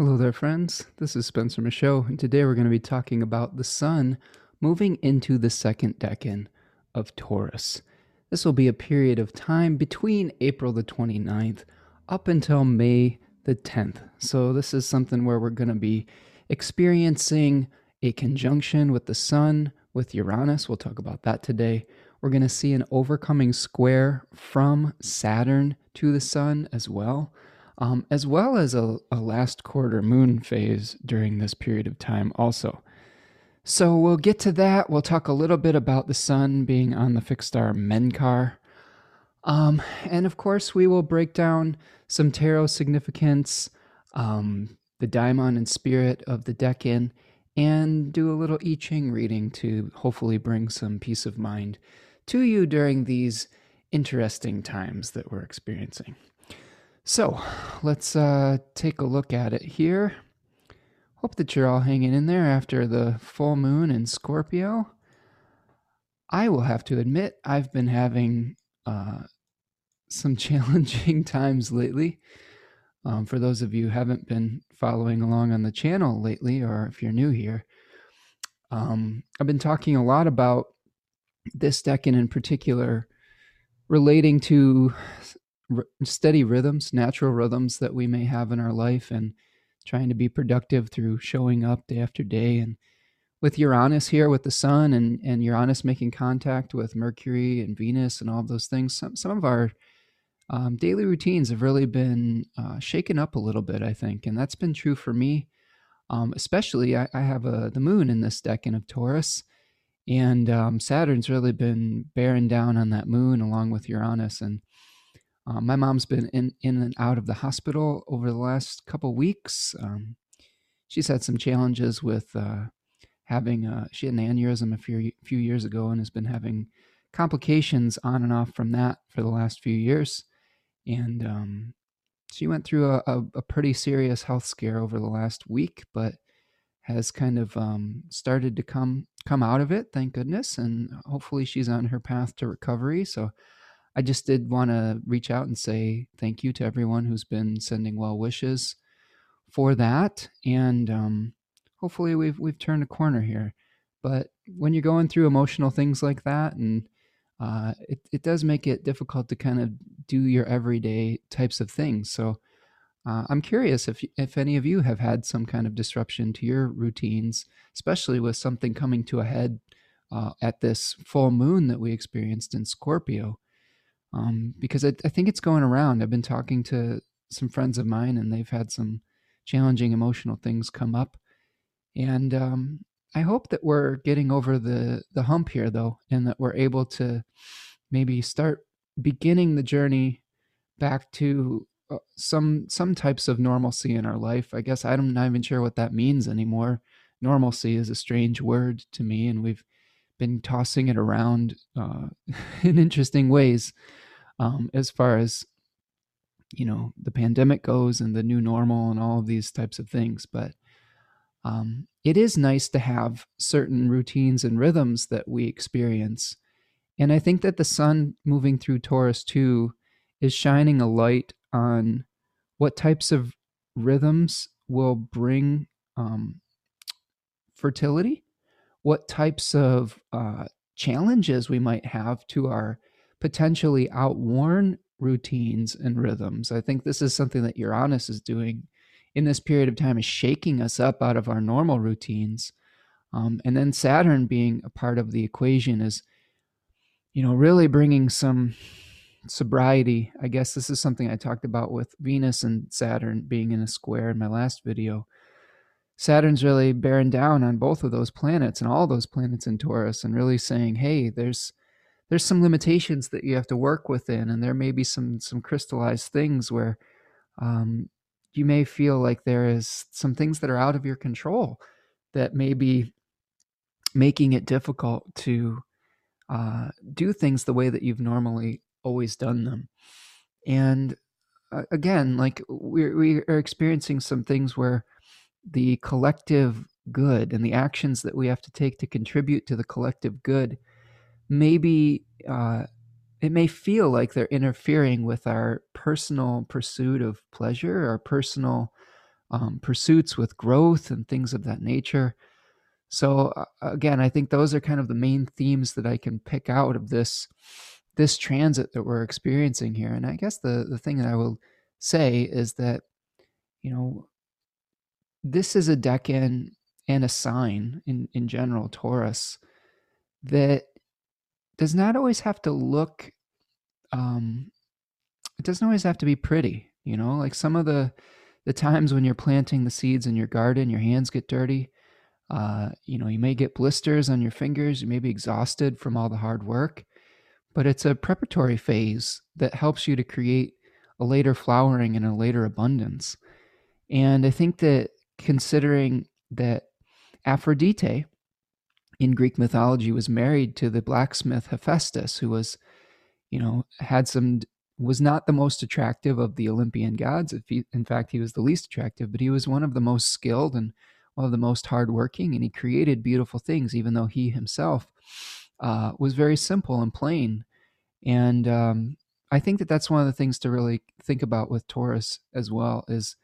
Hello there friends, this is Spencer Michaud, and today we're going to be talking about the Sun moving into the second Deccan of Taurus. This will be a period of time between April the 29th up until May the 10th. So this is something where we're going to be experiencing a conjunction with the Sun, with Uranus. We'll talk about that today. We're going to see an overcoming square from Saturn to the Sun as well as a last quarter moon phase during this period of time also. So we'll get to that. We'll talk a little bit about the Sun being on the fixed star Menkar. And of course, we will break down some tarot significance, the daimon and spirit of the Deccan, and do a little I Ching reading to hopefully bring some peace of mind to you during these interesting times that we're experiencing. So let's take a look at it here. Hope that you're all hanging in there after the full moon in Scorpio. I will have to admit I've been having some challenging times lately. For those of you who haven't been following along on the channel lately, or if you're new here, I've been talking a lot about this Deccan in particular relating to steady rhythms, natural rhythms that we may have in our life, and trying to be productive through showing up day after day. And with Uranus here with the Sun and Uranus making contact with Mercury and Venus and all those things, some of our daily routines have really been shaken up a little bit, I think. And that's been true for me. Especially I have the moon in this Deccan of Taurus, and Saturn's really been bearing down on that moon along with Uranus. And my mom's been in and out of the hospital over the last couple weeks. She's had some challenges with she had an aneurysm a few years ago and has been having complications on and off from that for the last few years. And she went through a pretty serious health scare over the last week, but has kind of started to come out of it, thank goodness. And hopefully she's on her path to recovery. So I just did want to reach out and say thank you to everyone who's been sending well wishes for that, and hopefully we've turned a corner here. But when you're going through emotional things like that, and it does make it difficult to kind of do your everyday types of things. So I'm curious if any of you have had some kind of disruption to your routines, especially with something coming to a head at this full moon that we experienced in Scorpio. Because I think it's going around. I've been talking to some friends of mine, and they've had some challenging emotional things come up. And I hope that we're getting over the hump here, though, and that we're able to maybe start beginning the journey back to some types of normalcy in our life. I guess I'm not even sure what that means anymore. Normalcy is a strange word to me, and we've been tossing it around in interesting ways as far as, you know, the pandemic goes and the new normal and all of these types of things. But it is nice to have certain routines and rhythms that we experience. And I think that the Sun moving through Taurus too is shining a light on what types of rhythms will bring fertility, what types of challenges we might have to our potentially outworn routines and rhythms. I think this is something that Uranus is doing in this period of time, is shaking us up out of our normal routines. And then Saturn being a part of the equation is, you know, really bringing some sobriety. I guess this is something I talked about with Venus and Saturn being in a square in my last video. Saturn's really bearing down on both of those planets and all those planets in Taurus, and really saying, hey, there's some limitations that you have to work within, and there may be some crystallized things where you may feel like there is some things that are out of your control that may be making it difficult to do things the way that you've normally always done them. And again, like we are experiencing some things where the collective good and the actions that we have to take to contribute to the collective good, maybe it may feel like they're interfering with our personal pursuit of pleasure, our personal pursuits with growth and things of that nature. So again, I think those are kind of the main themes that I can pick out of this transit that we're experiencing here. And I guess the thing that I will say is that, you know, this is a Deccan and a sign in general, Taurus, that does not always have to look, it doesn't always have to be pretty, you know, like some of the times when you're planting the seeds in your garden, your hands get dirty. You know, you may get blisters on your fingers, you may be exhausted from all the hard work, but it's a preparatory phase that helps you to create a later flowering and a later abundance. And I think that considering that Aphrodite in Greek mythology was married to the blacksmith Hephaestus, who was, you know, was not the most attractive of the Olympian gods. In fact, he was the least attractive, but he was one of the most skilled and one of the most hardworking, and he created beautiful things, even though he himself was very simple and plain. And I think that that's one of the things to really think about with Taurus as well, is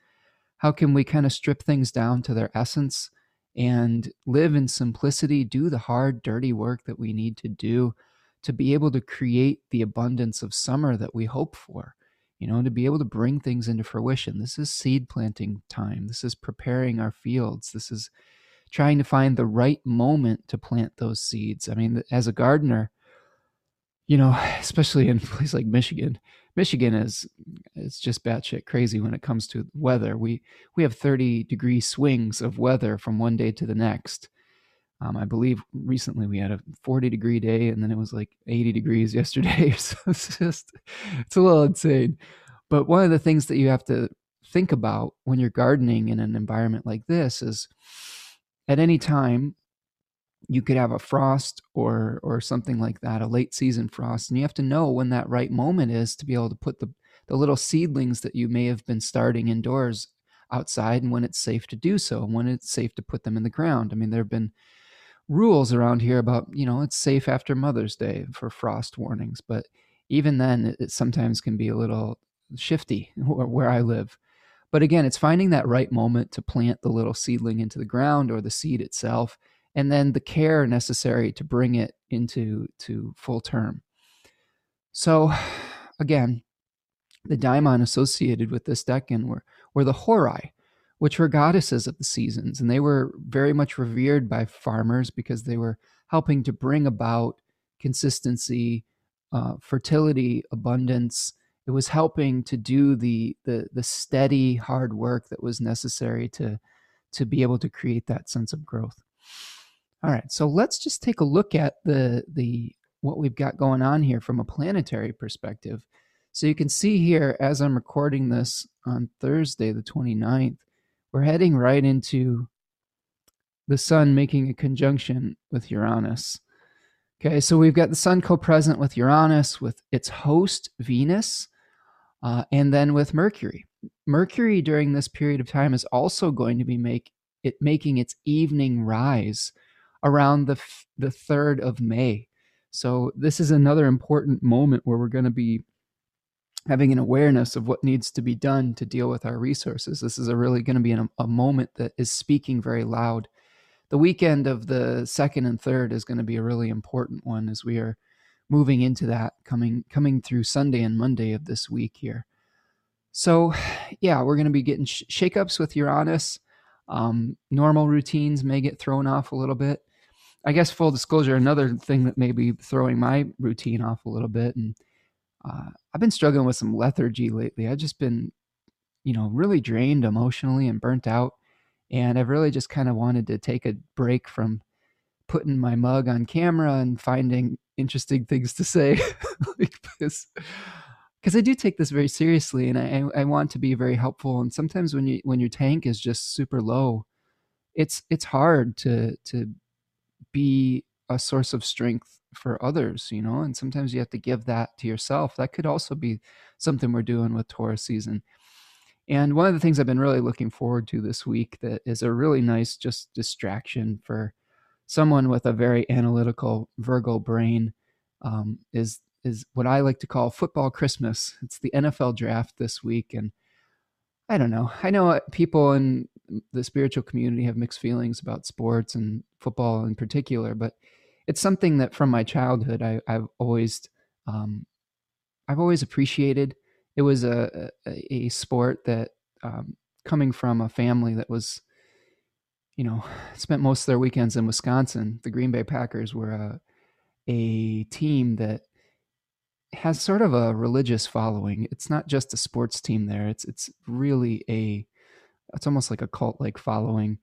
how can we kind of strip things down to their essence and live in simplicity, do the hard, dirty work that we need to do to be able to create the abundance of summer that we hope for, you know, to be able to bring things into fruition. This is seed planting time. This is preparing our fields. This is trying to find the right moment to plant those seeds. I mean, as a gardener, you know, especially in a place like Michigan, it's just batshit crazy when it comes to weather. We have 30-degree swings of weather from one day to the next. I believe recently we had a 40-degree day, and then it was like 80 degrees yesterday. So it's a little insane. But one of the things that you have to think about when you're gardening in an environment like this is at any time you could have a frost or something like that, a late season frost. And you have to know when that right moment is to be able to put the little seedlings that you may have been starting indoors outside, and when it's safe to do so, and when it's safe to put them in the ground. I mean, there have been rules around here about, you know, it's safe after Mother's Day for frost warnings. But even then, it sometimes can be a little shifty where I live. But again, it's finding that right moment to plant the little seedling into the ground or the seed itself, and then the care necessary to bring it to full term. So again, the daimon associated with this Deccan were the Horai, which were goddesses of the seasons. And they were very much revered by farmers because they were helping to bring about consistency, fertility, abundance. It was helping to do the steady, hard work that was necessary to be able to create that sense of growth. All right, so let's just take a look at the what we've got going on here from a planetary perspective. So you can see here, as I'm recording this on Thursday, the 29th, we're heading right into the sun making a conjunction with Uranus. Okay, so we've got the sun co-present with Uranus, with its host, Venus, and then with Mercury. Mercury during this period of time is also going to be making its evening rise around the 3rd of May. So this is another important moment where we're going to be having an awareness of what needs to be done to deal with our resources. This is really going to be a moment that is speaking very loud. The weekend of the 2nd and 3rd is going to be a really important one as we are moving into that, coming through Sunday and Monday of this week here. So yeah, we're going to be getting shakeups with Uranus. Normal routines may get thrown off a little bit. I guess full disclosure, another thing that may be throwing my routine off a little bit, and I've been struggling with some lethargy lately. I've just been, you know, really drained emotionally and burnt out. And I've really just kind of wanted to take a break from putting my mug on camera and finding interesting things to say like this. Because I do take this very seriously, and I want to be very helpful. And sometimes when your tank is just super low, it's hard to be a source of strength for others, you know, and sometimes you have to give that to yourself. That could also be something we're doing with Taurus season. And one of the things I've been really looking forward to this week that is a really nice just distraction for someone with a very analytical Virgo brain is what I like to call football Christmas. It's the NFL draft this week, and I don't know. I know people in the spiritual community have mixed feelings about sports and football in particular, but it's something that from my childhood, I've always appreciated. It was a sport that, coming from a family that was, you know, spent most of their weekends in Wisconsin, the Green Bay Packers were a team that has sort of a religious following. It's not just a sports team there. It's really it's almost like a cult-like following.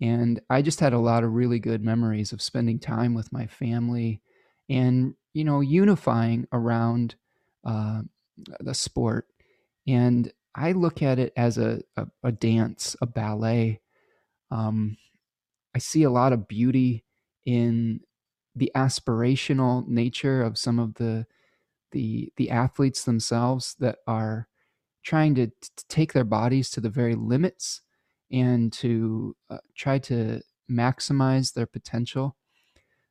And I just had a lot of really good memories of spending time with my family and, you know, unifying around the sport. And I look at it as a dance, a ballet. I see a lot of beauty in the aspirational nature of some of the athletes themselves that are trying to take their bodies to the very limits and to try to maximize their potential.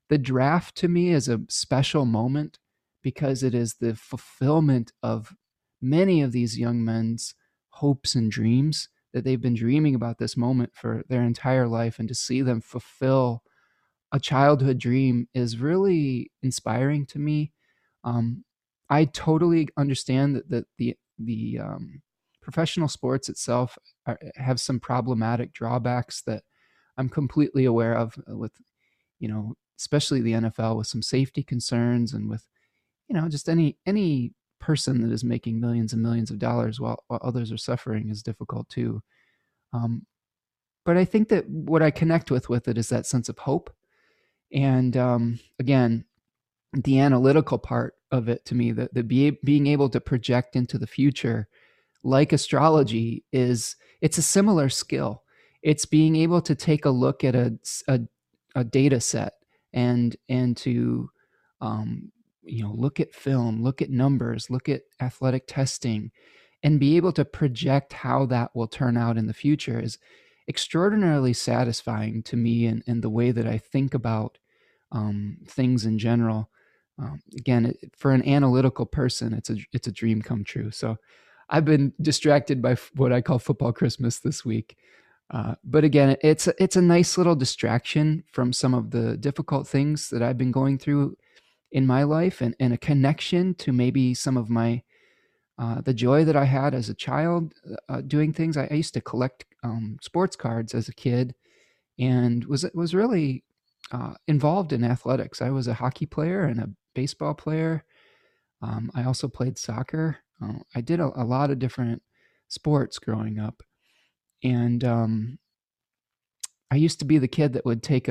The draft to me is a special moment because it is the fulfillment of many of these young men's hopes and dreams that they've been dreaming about this moment for their entire life, and to see them fulfill a childhood dream is really inspiring to me. I totally understand that the professional sports itself have some problematic drawbacks that I'm completely aware of, with, you know, especially the NFL, with some safety concerns, and with, you know, just any person that is making millions and millions of dollars while others are suffering is difficult too. But I think that what I connect with it is that sense of hope. And again, the analytical part of it to me, being able to project into the future, like astrology, it's a similar skill. It's being able to take a look at a data set and to you know, look at film, look at numbers, look at athletic testing, and be able to project how that will turn out in the future is extraordinarily satisfying to me, and the way that I think about things in general. Again, for an analytical person, it's a dream come true. So I've been distracted by what I call football Christmas this week. But again, it's a nice little distraction from some of the difficult things that I've been going through in my life, and a connection to maybe some of my, the joy that I had as a child doing things. I used to collect sports cards as a kid, and was really involved in athletics. I was a hockey player and a baseball player. I also played soccer. I did a lot of different sports growing up, and I used to be the kid that would take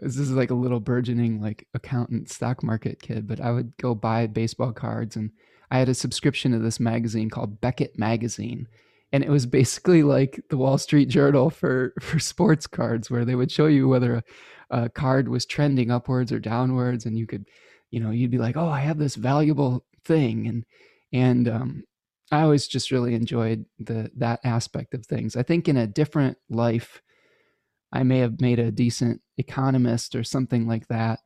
this is like a little burgeoning, like, accountant stock market kid, but I would go buy baseball cards, and I had a subscription to this magazine called Beckett magazine. And it was basically like the Wall Street Journal for sports cards, where they would show you whether a card was trending upwards or downwards. And you could, you know, you'd be like, oh, I have this valuable thing. And I always just really enjoyed that aspect of things. I think in a different life, I may have made a decent economist or something like that.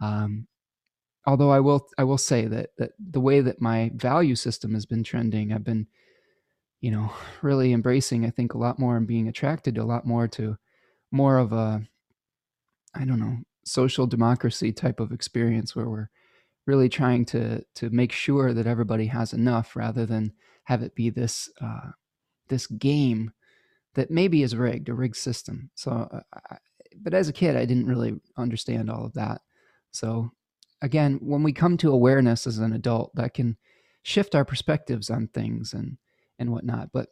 Although I will say that the way that my value system has been trending, I've been, you know, really embracing, I think, a lot more, and being attracted a lot more to more of a, I don't know, social democracy type of experience, where we're really trying to make sure that everybody has enough, rather than have it be this game that maybe is rigged, a rigged system. So, but as a kid, I didn't really understand all of that. So again, when we come to awareness as an adult, that can shift our perspectives on things and whatnot. But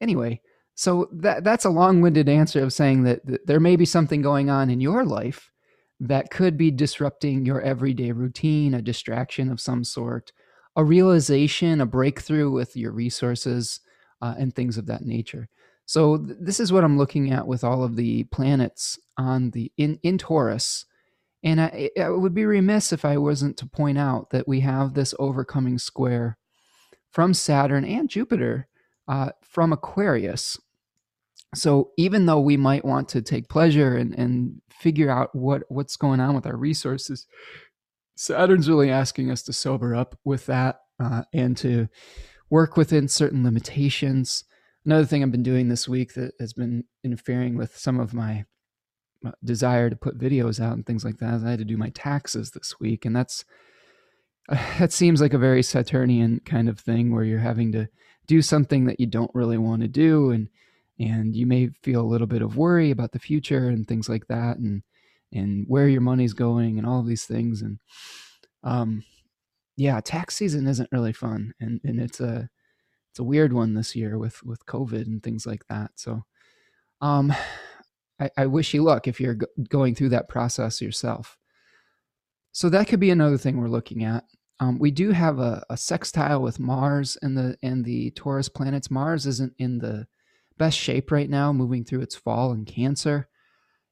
anyway, so that's a long-winded answer of saying that there may be something going on in your life that could be disrupting your everyday routine, a distraction of some sort, a realization, a breakthrough with your resources, and things of that nature. So this is what I'm looking at with all of the planets in Taurus. And I would be remiss if I wasn't to point out that we have this overcoming square from Saturn and Jupiter from Aquarius. So even though we might want to take pleasure and figure out what's going on with our resources, Saturn's really asking us to sober up with that and to work within certain limitations. Another thing I've been doing this week that has been interfering with some of my desire to put videos out and things like that is I had to do my taxes this week. And that seems like a very Saturnian kind of thing where you're having to do something that you don't really want to do. And you may feel a little bit of worry about the future and things like that, and where your money's going and all of these things. And yeah, tax season isn't really fun. And it's a weird one this year with COVID and things like that. So I wish you luck if you're going through that process yourself. So that could be another thing we're looking at. We do have a sextile with Mars and the Taurus planets. Mars isn't in the best shape right now, moving through its fall in Cancer.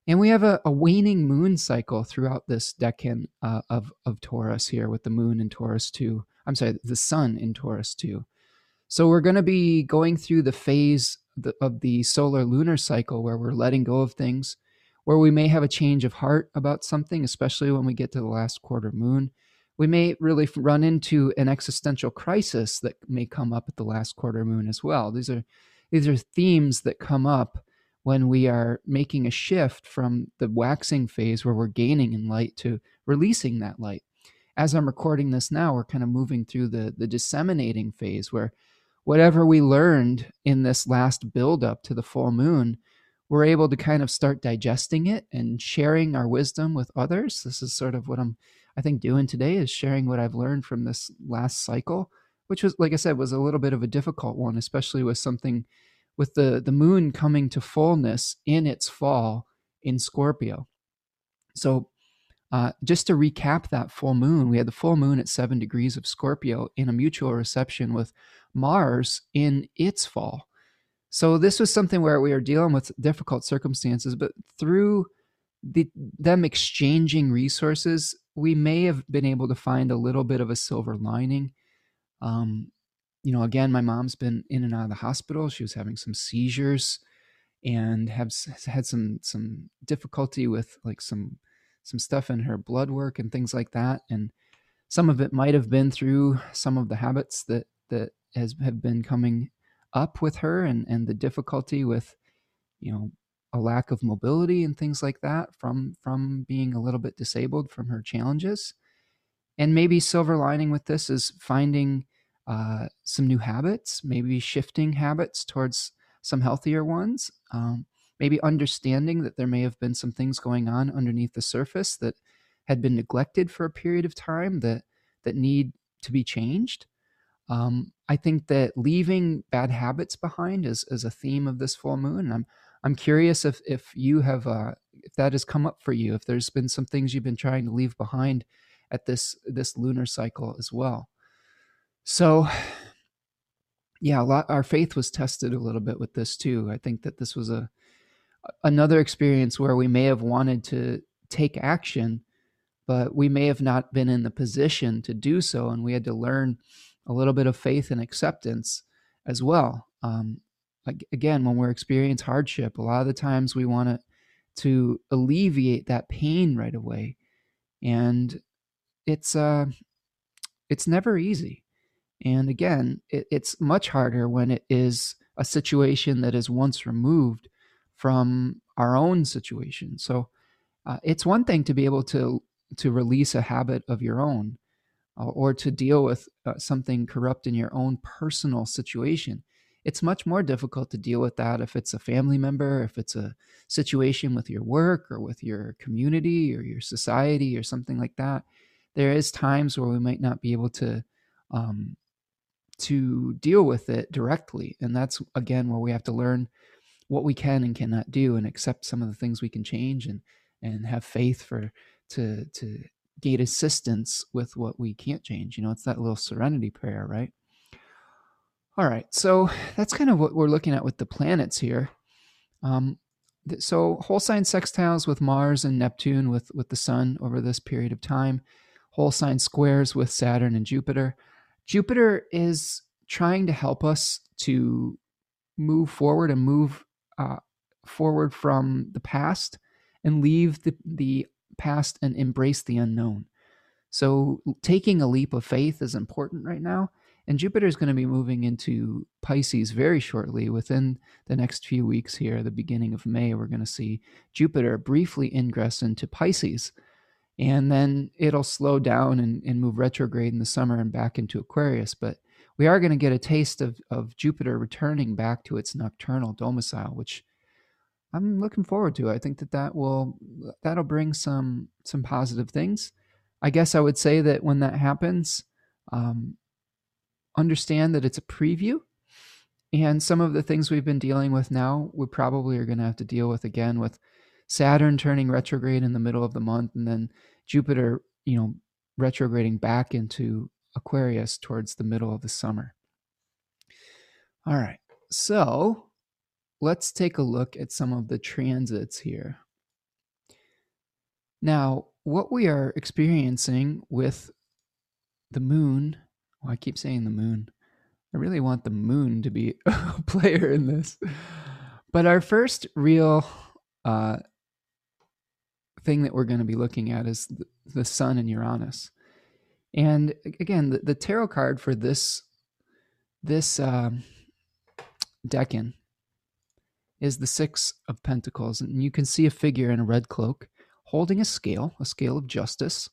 And we have a waning moon cycle throughout this Deccan of Taurus here with the moon in Taurus 2. I'm sorry, the sun in Taurus 2. So we're going to be going through the phase of the solar lunar cycle where we're letting go of things, where we may have a change of heart about something, especially when we get to the last quarter moon. We may really run into an existential crisis that may come up at the last quarter moon as well. These are themes that come up when we are making a shift from the waxing phase where we're gaining in light to releasing that light. As I'm recording this now, we're kind of moving through the disseminating phase where whatever we learned in this last buildup to the full moon, we're able to kind of start digesting it and sharing our wisdom with others. This is sort of what I think doing today is sharing what I've learned from this last cycle, which was, like I said, was a little bit of a difficult one, especially with something with the moon coming to fullness in its fall in Scorpio. So just to recap that full moon, we had the full moon at 7 degrees of Scorpio in a mutual reception with Mars in its fall. So this was something where we are dealing with difficult circumstances, but through them exchanging resources, we may have been able to find a little bit of a silver lining. You know, again, my mom's been in and out of the hospital. She was having some seizures and has had some difficulty with like some stuff in her blood work and things like that. And some of it might have been through some of the habits that have been coming up with her and the difficulty with, you know, a lack of mobility and things like that from being a little bit disabled from her challenges. And maybe silver lining with this is finding some new habits, maybe shifting habits towards some healthier ones, maybe understanding that there may have been some things going on underneath the surface that had been neglected for a period of time that need to be changed. I think that leaving bad habits behind is a theme of this full moon. I'm curious if you have if that has come up for you, if there's been some things you've been trying to leave behind at this lunar cycle as well. So yeah, our faith was tested a little bit with this too. I think that this was another experience where we may have wanted to take action, but we may have not been in the position to do so, and we had to learn a little bit of faith and acceptance as well. Again, when we're experiencing hardship, a lot of the times we want to alleviate that pain right away, and it's never easy. And again, it's much harder when it is a situation that is once removed from our own situation. So it's one thing to be able to release a habit of your own or to deal with something corrupt in your own personal situation. It's much more difficult to deal with that if it's a family member, if it's a situation with your work or with your community or your society or something like that. There is times where we might not be able to deal with it directly. And that's, again, where we have to learn what we can and cannot do and accept some of the things we can change and have faith to get assistance with what we can't change. You know, it's that little serenity prayer, right? All right, so that's kind of what we're looking at with the planets here. So whole sign sextiles with Mars and Neptune with the sun over this period of time. Whole sign squares with Saturn and Jupiter. Jupiter is trying to help us to move forward and move forward from the past and leave the past and embrace the unknown. So taking a leap of faith is important right now. And Jupiter is going to be moving into Pisces very shortly. Within the next few weeks here, the beginning of May, we're going to see Jupiter briefly ingress into Pisces. And then it'll slow down and move retrograde in the summer and back into Aquarius. But we are going to get a taste of Jupiter returning back to its nocturnal domicile, which I'm looking forward to. I think that'll bring some positive things. I guess I would say that when that happens, understand that it's a preview, and some of the things we've been dealing with now, we probably are going to have to deal with again, with Saturn turning retrograde in the middle of the month, and then Jupiter, retrograding back into Aquarius towards the middle of the summer. All right, so let's take a look at some of the transits here. Now, what we are experiencing with the moon, well, I keep saying the moon. I really want the moon to be a player in this. But our first real thing that we're going to be looking at is the sun and Uranus. And again, the tarot card for this Deccan is the Six of Pentacles. And you can see a figure in a red cloak holding a scale of justice,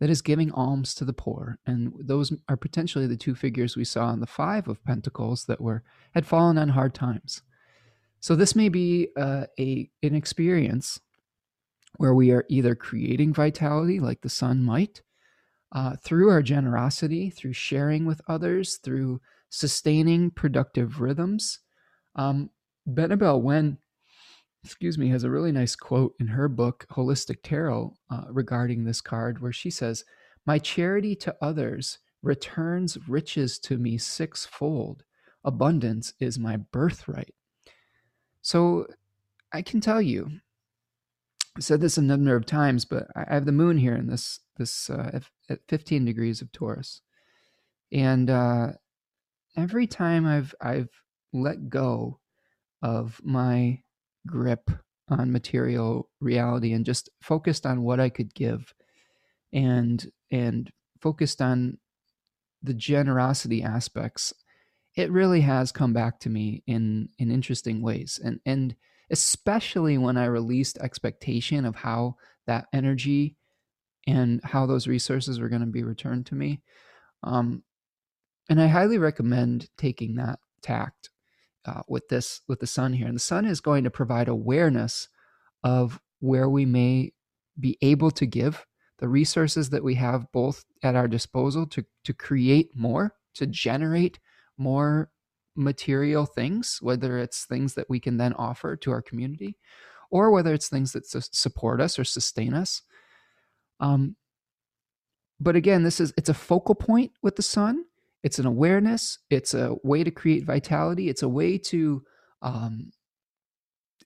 that is giving alms to the poor. And those are potentially the two figures we saw in the Five of Pentacles that had fallen on hard times. So this may be an experience where we are either creating vitality, like the sun might, through our generosity, through sharing with others, through sustaining productive rhythms. Benabel has a really nice quote in her book, Holistic Tarot, regarding this card, where she says, "My charity to others returns riches to me sixfold. Abundance is my birthright." So I can tell you, I've said this a number of times, but I have the moon here in this at 15 degrees of Taurus. And every time I've let go of my grip on material reality and just focused on what I could give and focused on the generosity aspects, it really has come back to me in interesting ways. And especially when I released expectation of how that energy and how those resources were going to be returned to me. And I highly recommend taking that tact with the sun here. And the sun is going to provide awareness of where we may be able to give, the resources that we have both at our disposal to create more, to generate more material things, whether it's things that we can then offer to our community, or whether it's things that support us or sustain us. But again, it's a focal point with the sun. It's an awareness. It's a way to create vitality. It's a way to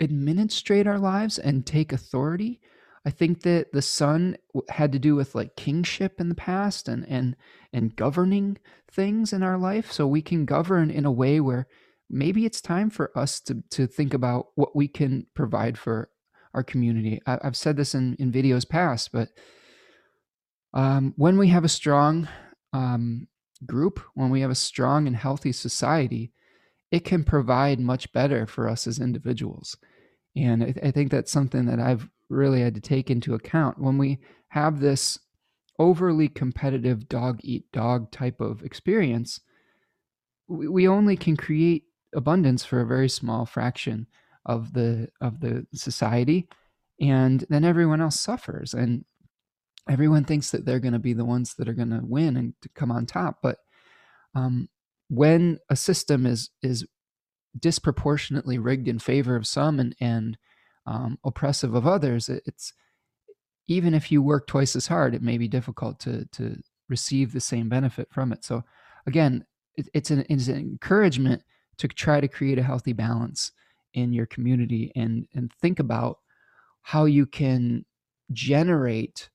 administrate our lives and take authority. I think that the sun had to do with like kingship in the past and governing things in our life. So we can govern in a way where maybe it's time for us to think about what we can provide for our community. I've said this in videos past, but when we have a strong group, when we have a strong and healthy society, it can provide much better for us as individuals. And I think that's something that I've really had to take into account. When we have this overly competitive dog-eat-dog type of experience, we only can create abundance for a very small fraction of the society, and then everyone else suffers. And everyone thinks that they're going to be the ones that are going to win and to come on top. But when a system is disproportionately rigged in favor of some and oppressive of others, it's even if you work twice as hard, it may be difficult to receive the same benefit from it. So again, it's an encouragement to try to create a healthy balance in your community and think about how you can generate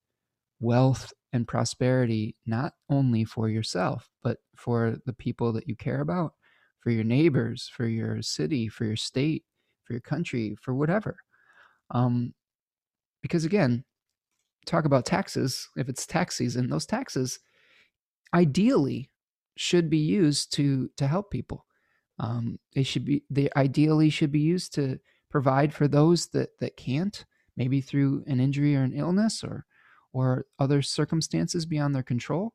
wealth and prosperity, not only for yourself, but for the people that you care about, for your neighbors, for your city, for your state, for your country, for whatever. Because again, talk about taxes. If it's tax season, those taxes, ideally, should be used to help people. They ideally should be used to provide for those that can't, maybe through an injury or an illness or other circumstances beyond their control.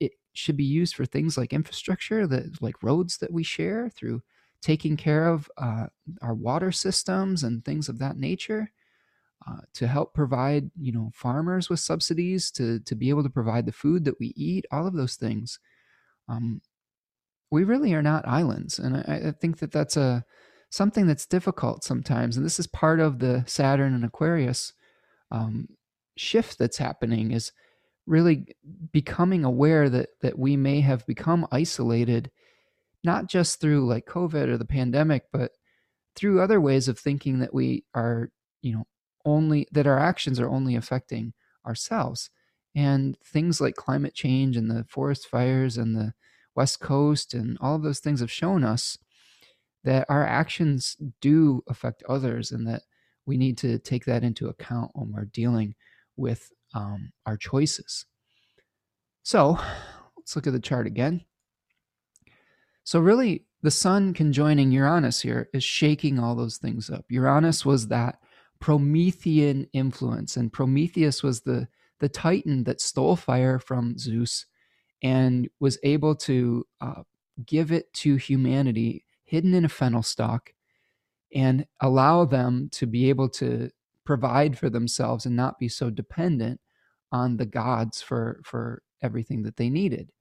It should be used for things like infrastructure, like roads that we share, through taking care of our water systems and things of that nature, to help provide, farmers with subsidies to be able to provide the food that we eat, all of those things. We really are not islands. And I think that that's something that's difficult sometimes. And this is part of the Saturn and Aquarius shift that's happening, is really becoming aware that we may have become isolated, not just through like COVID or the pandemic, but through other ways of thinking that we are, that our actions are only affecting ourselves. And things like climate change and the forest fires and the West Coast and all of those things have shown us that our actions do affect others, and that we need to take that into account when we're dealing with our choices. So let's look at the chart again. So really, the sun conjoining Uranus here is shaking all those things up. Uranus was that Promethean influence, and Prometheus was the Titan that stole fire from Zeus and was able to give it to humanity hidden in a fennel stalk and allow them to be able to provide for themselves and not be so dependent on the gods for everything that they needed.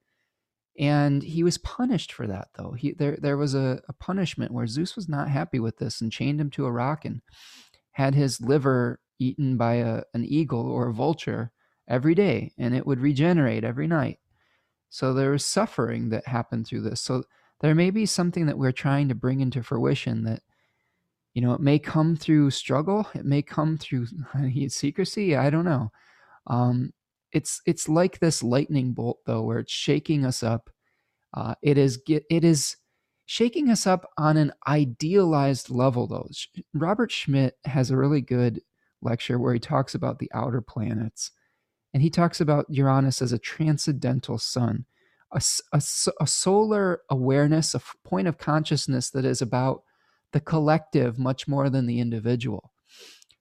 And he was punished for that, though. There was a punishment where Zeus was not happy with this and chained him to a rock and had his liver eaten by an eagle or a vulture every day, and it would regenerate every night. So there was suffering that happened through this. So there may be something that we're trying to bring into fruition that, it may come through struggle. It may come through secrecy. I don't know. It's like this lightning bolt, though, where it's shaking us up. It is shaking us up on an idealized level, though. Robert Schmidt has a really good lecture where he talks about the outer planets, and he talks about Uranus as a transcendental sun, a solar awareness, a point of consciousness that is about the collective much more than the individual.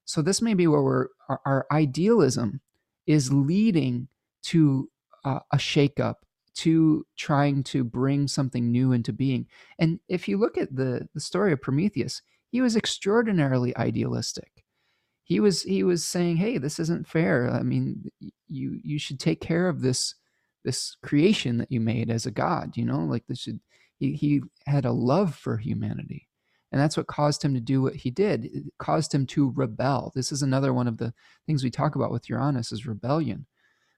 So this may be where our idealism is leading to a shakeup, to trying to bring something new into being. And if you look at the story of Prometheus, he was extraordinarily idealistic. He was saying, "Hey, this isn't fair. I mean, you should take care of this creation that you made as a god. Like this should." He had a love for humanity. And that's what caused him to do what he did. It caused him to rebel. This is another one of the things we talk about with Uranus, is rebellion.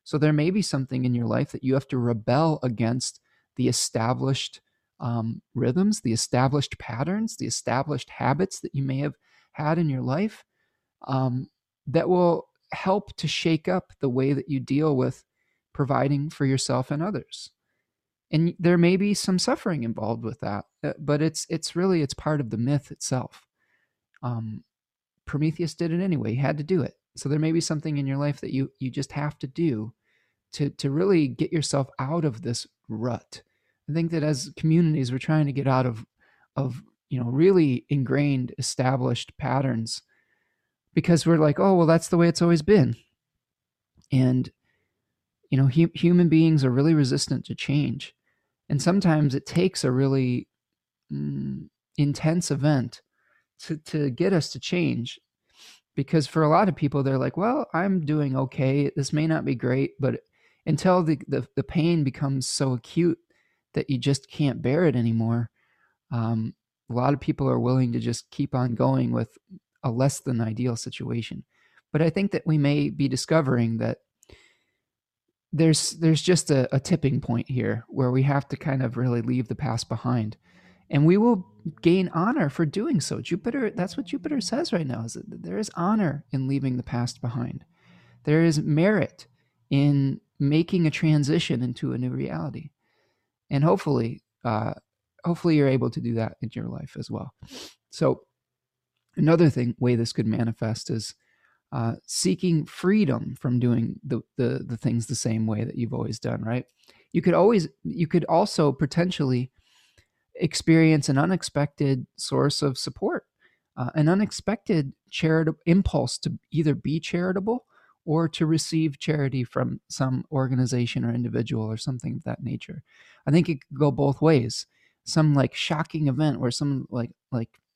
So there may be something in your life that you have to rebel against the established rhythms, the established patterns, the established habits that you may have had in your life, that will help to shake up the way that you deal with providing for yourself and others. And there may be some suffering involved with that, but it's part of the myth itself. Prometheus did it anyway. He had to do it. So there may be something in your life that you just have to do to really get yourself out of this rut. I think that as communities, we're trying to get out of really ingrained, established patterns, because we're like, oh, well, that's the way it's always been. And, human beings are really resistant to change. And sometimes it takes a really intense event to get us to change, because for a lot of people, they're like, well, I'm doing okay. This may not be great, but until the pain becomes so acute that you just can't bear it anymore, a lot of people are willing to just keep on going with a less than ideal situation. But I think that we may be discovering that there's just a tipping point here where we have to kind of really leave the past behind, and we will gain honor for doing so. Jupiter, that's what Jupiter says right now, is that there is honor in leaving the past behind. There is merit in making a transition into a new reality. And hopefully you're able to do that in your life as well. So another way this could manifest is seeking freedom from doing the things the same way that you've always done, right? You could also potentially experience an unexpected source of support, an unexpected impulse to either be charitable or to receive charity from some organization or individual or something of that nature. I think it could go both ways. Some like shocking event where some like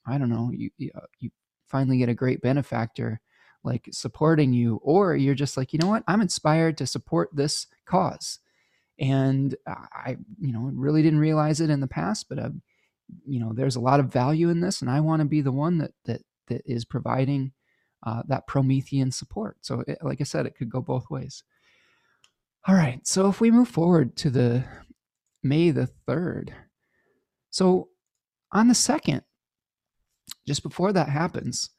I don't know, you finally get a great benefactor like supporting you, or you're just like, you know what, I'm inspired to support this cause. And I, really didn't realize it in the past, but, there's a lot of value in this, and I want to be the one that is providing that Promethean support. So like I said, it could go both ways. All right. So if we move forward to the May the 3rd. So on the 2nd, just before that happens,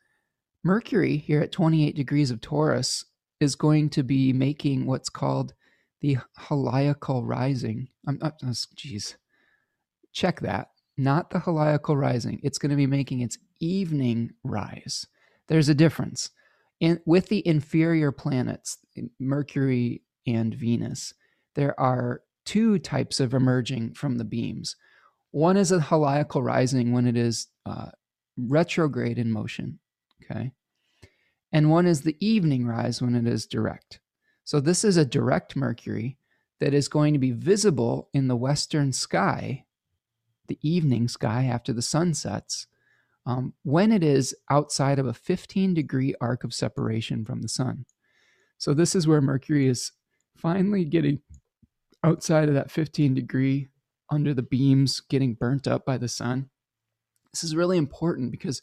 Mercury here at 28 degrees of Taurus is going to be making what's called the heliacal rising. Check that. Not the heliacal rising. It's going to be making its evening rise. There's a difference. With the inferior planets, Mercury and Venus, there are two types of emerging from the beams. One is a heliacal rising when it is retrograde in motion, okay? And one is the evening rise when it is direct. So this is a direct Mercury that is going to be visible in the western sky, the evening sky after the sun sets, when it is outside of a 15-degree arc of separation from the sun. So this is where Mercury is finally getting outside of that 15-degree under the beams, getting burnt up by the sun. This is really important because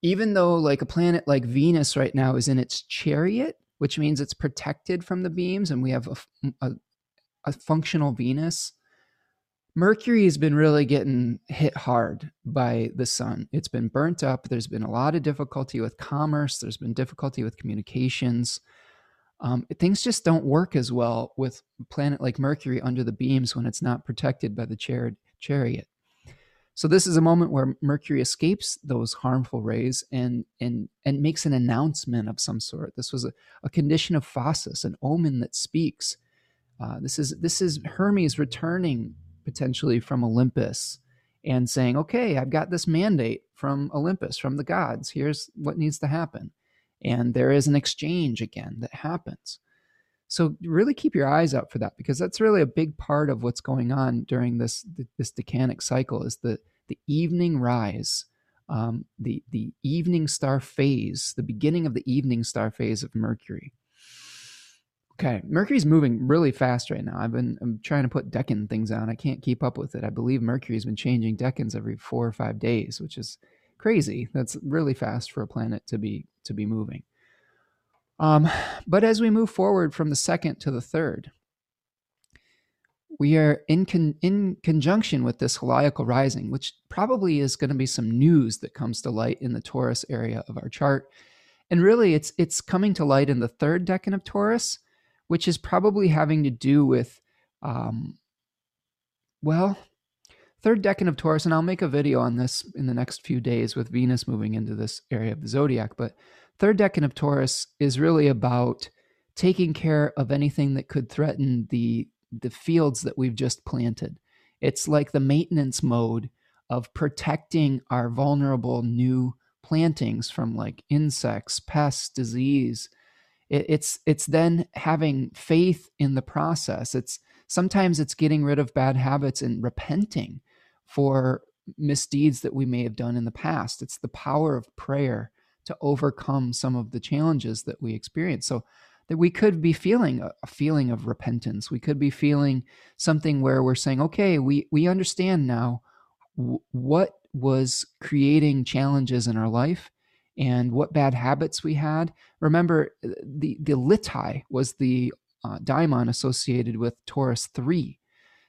even though like a planet like Venus right now is in its chariot, which means it's protected from the beams, and we have a functional Venus. Mercury has been really getting hit hard by the sun. It's been burnt up. There's been a lot of difficulty with commerce. There's been difficulty with communications. Things just don't work as well with a planet like Mercury under the beams when it's not protected by the chariot. So this is a moment where Mercury escapes those harmful rays and makes an announcement of some sort. This was a condition of phasis, an omen that speaks. This is Hermes returning potentially from Olympus and saying, okay, I've got this mandate from Olympus, from the gods. Here's what needs to happen. And there is an exchange again that happens. So really keep your eyes out for that, because that's really a big part of what's going on during this Deccanic cycle is the evening rise, the evening star phase, the beginning of the evening star phase of Mercury. Okay, Mercury's moving really fast right now. I'm trying to put Deccan things on. I can't keep up with it. I believe Mercury's been changing Deccans every 4 or 5 days, which is crazy. That's really fast for a planet to be moving. But as we move forward from the 2nd to the 3rd, we are in conjunction with this heliacal rising, which probably is going to be some news that comes to light in the Taurus area of our chart. And really it's coming to light in the 3rd decan of Taurus, which is probably having to do with, 3rd decan of Taurus, and I'll make a video on this in the next few days with Venus moving into this area of the zodiac, but 3rd decan of Taurus is really about taking care of anything that could threaten the fields that we've just planted. It's like the maintenance mode of protecting our vulnerable new plantings from like insects, pests, disease. It's then having faith in the process. Sometimes it's getting rid of bad habits and repenting for misdeeds that we may have done in the past. It's the power of prayer to overcome some of the challenges that we experience. So that we could be feeling a feeling of repentance. We could be feeling something where we're saying, okay, we understand now what was creating challenges in our life and what bad habits we had. Remember, the Litai was the daimon associated with Taurus 3.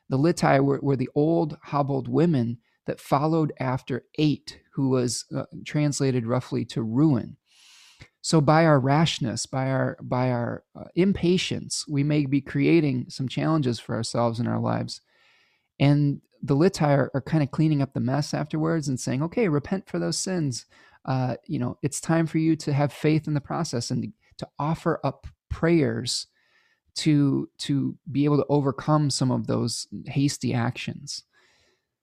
The Litai were the old hobbled women that followed after 8, who was translated roughly to ruin. So by our rashness, by our impatience, we may be creating some challenges for ourselves in our lives. And the Litai are kind of cleaning up the mess afterwards and saying, okay, repent for those sins. It's time for you to have faith in the process and to offer up prayers to be able to overcome some of those hasty actions.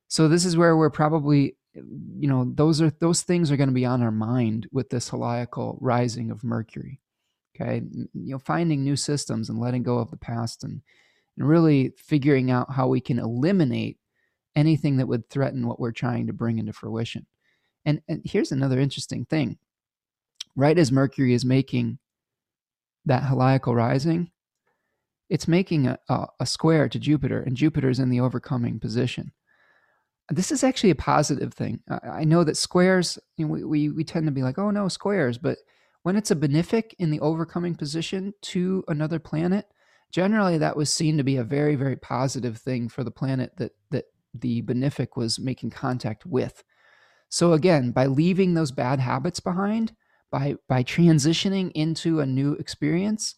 So this is where we're probably, you know, those things are going to be on our mind with this heliacal rising of Mercury. Okay. You know, finding new systems and letting go of the past, and really figuring out how we can eliminate anything that would threaten what we're trying to bring into fruition. And here's another interesting thing. Right as Mercury is making that heliacal rising, it's making a square to Jupiter, and Jupiter's in the overcoming position. This is actually a positive thing. I know that squares, you know, we tend to be like, oh no, squares, but when it's a benefic in the overcoming position to another planet, generally that was seen to be a very, very positive thing for the planet that the benefic was making contact with. So again, by leaving those bad habits behind, by transitioning into a new experience,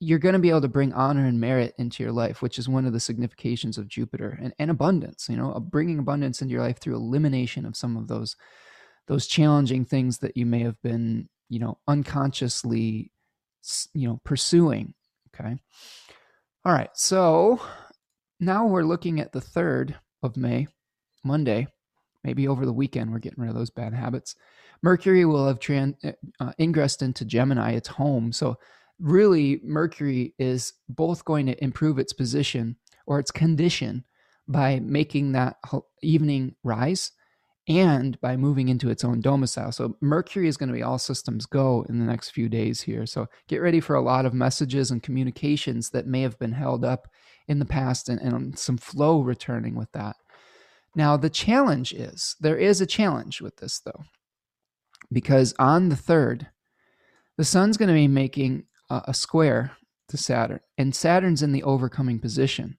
you're going to be able to bring honor and merit into your life, which is one of the significations of Jupiter, and abundance, you know, bringing abundance into your life through elimination of some of those challenging things that you may have been, you know, unconsciously, you know, pursuing. Okay. All right. So now we're looking at the 3rd of May, Monday. Maybe over the weekend, we're getting rid of those bad habits. Mercury will have ingressed into Gemini, its home. So really, Mercury is both going to improve its position or its condition by making that evening rise and by moving into its own domicile. So Mercury is going to be all systems go in the next few days here. So get ready for a lot of messages and communications that may have been held up in the past, and some flow returning with that. Now, the challenge is, there is a challenge with this, though, because on the 3rd, the sun's going to be making a square to Saturn, and Saturn's in the overcoming position.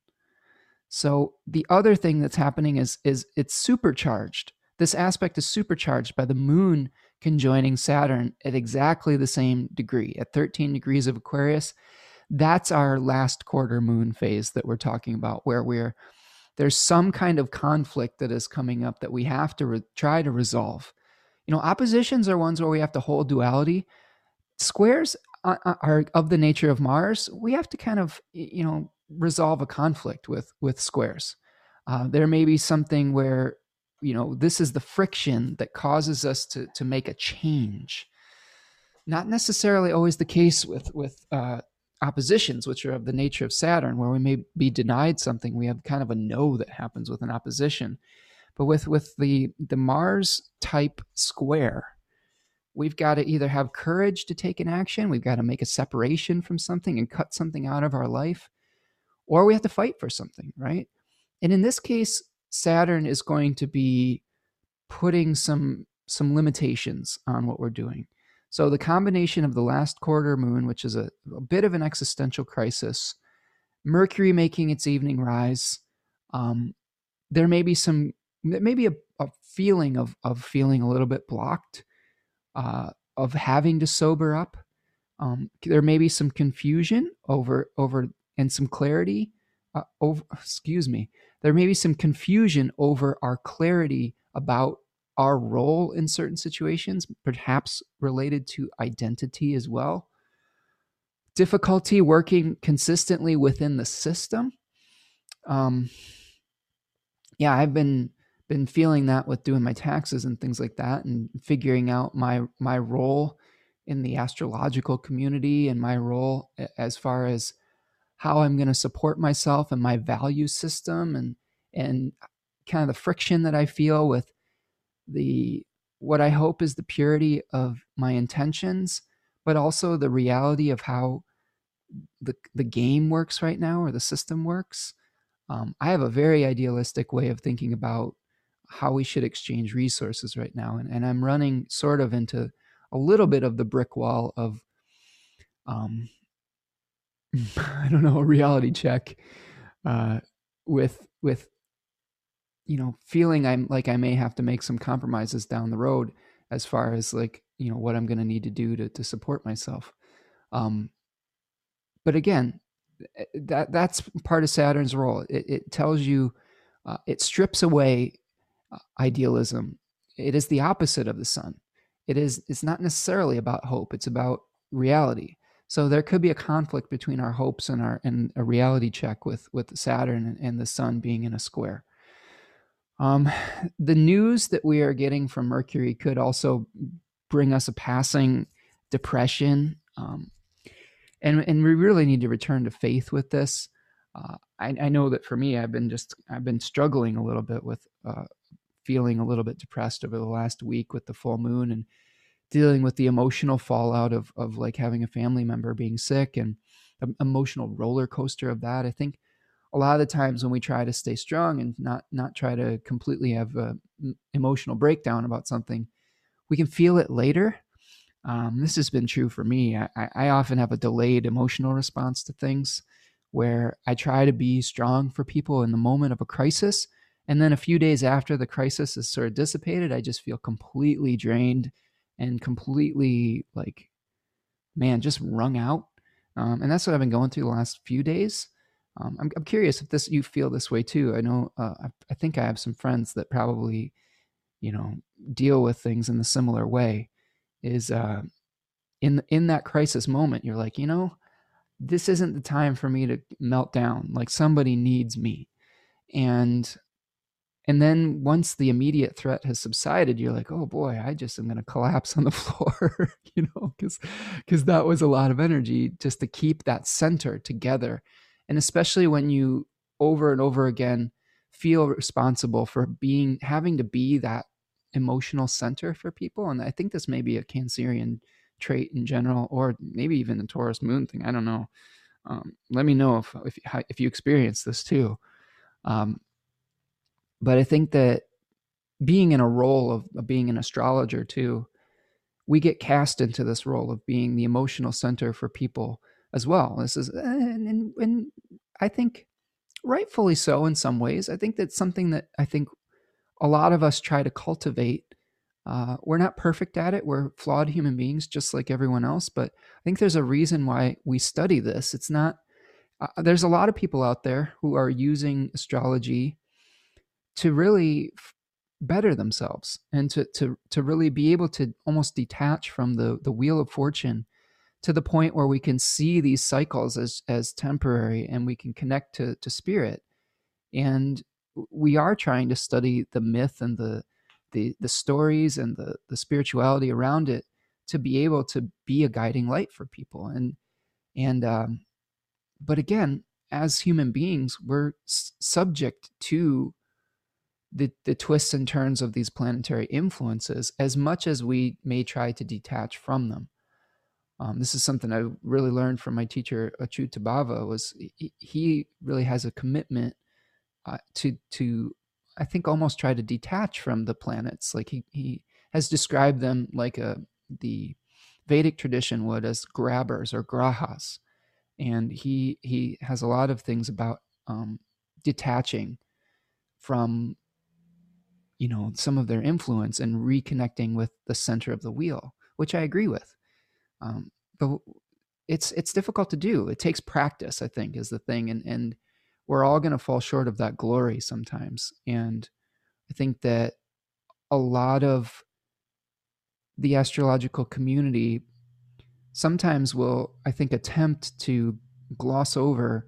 So the other thing that's happening is it's supercharged. This aspect is supercharged by the moon conjoining Saturn at exactly the same degree, at 13 degrees of Aquarius. That's our last quarter moon phase that we're talking about, where there's some kind of conflict that is coming up that we have to try to resolve. You know, oppositions are ones where we have to hold duality. Squares are of the nature of Mars. We have to kind of, you know, resolve a conflict with squares. There may be something where, you know, this is the friction that causes us to make a change. Not necessarily always the case with oppositions, which are of the nature of Saturn, where we may be denied something. We have kind of a no that happens with an opposition. But with the Mars type square, we've got to either have courage to take an action, we've got to make a separation from something and cut something out of our life, or we have to fight for something, right? And in this case, Saturn is going to be putting some limitations on what we're doing. So the combination of the last quarter moon, which is a bit of an existential crisis, Mercury making its evening rise, there may be a feeling of feeling a little bit blocked, of having to sober up. There may be some confusion over and some clarity. There may be some confusion over our clarity about our role in certain situations, perhaps related to identity as well. Difficulty working consistently within the system. Yeah, I've been feeling that with doing my taxes and things like that, and figuring out my role in the astrological community and my role as far as how I'm going to support myself and my value system, and kind of the friction that I feel with what I hope is the purity of my intentions, but also the reality of how the game works right now, or the system works. I have a very idealistic way of thinking about how we should exchange resources right now. And I'm running sort of into a little bit of the brick wall of, I don't know, a reality check, with, you know, feeling I may have to make some compromises down the road as far as, like, you know, what I'm going to need to do to support myself. But again, that's part of Saturn's role. It tells you, it strips away idealism. It is the opposite of the sun. It's not necessarily about hope. It's about reality. So there could be a conflict between our hopes and a reality check with Saturn and the Sun being in a square. The news that we are getting from Mercury could also bring us a passing depression. And we really need to return to faith with this. I know that for me, I've been struggling a little bit with feeling a little bit depressed over the last week with the full moon and dealing with the emotional fallout of like having a family member being sick and the emotional roller coaster of that. I think a lot of the times when we try to stay strong and not try to completely have an emotional breakdown about something, we can feel it later. This has been true for me. I often have a delayed emotional response to things where I try to be strong for people in the moment of a crisis. And then a few days after the crisis is sort of dissipated, I just feel completely drained and completely like, man, just wrung out. And that's what I've been going through the last few days. I'm curious if you feel this way too. I know, I think I have some friends that probably, deal with things in a similar way. Is in that crisis moment, you're like, this isn't the time for me to melt down. Like somebody needs me. And then once the immediate threat has subsided, you're like, oh boy, I just am going to collapse on the floor, because that was a lot of energy just to keep that center together. And especially when you over and over again feel responsible for having to be that emotional center for people. And I think this may be a Cancerian trait in general, or maybe even the Taurus moon thing. I don't know. Let me know if you experience this too. But I think that being in a role of being an astrologer too, we get cast into this role of being the emotional center for people as well. This is, and I think rightfully so in some ways. I think that's something that I think a lot of us try to cultivate. We're not perfect at it. We're flawed human beings just like everyone else. But I think there's a reason why we study this. It's not, there's a lot of people out there who are using astrology to really better themselves and to really be able to almost detach from the wheel of fortune to the point where we can see these cycles as temporary and we can connect to spirit. And we are trying to study the myth and the stories and the spirituality around it to be able to be a guiding light for people. But again, as human beings, we're subject to the twists and turns of these planetary influences as much as we may try to detach from them. This is something I really learned from my teacher, Achutabhava, was he really has a commitment to I think almost try to detach from the planets. Like he has described them like the Vedic tradition would as grabbers or grahas. And he has a lot of things about detaching from some of their influence and reconnecting with the center of the wheel, which I agree with. But it's difficult to do. It takes practice, I think, is the thing. And we're all going to fall short of that glory sometimes. And I think that a lot of the astrological community sometimes will, I think, attempt to gloss over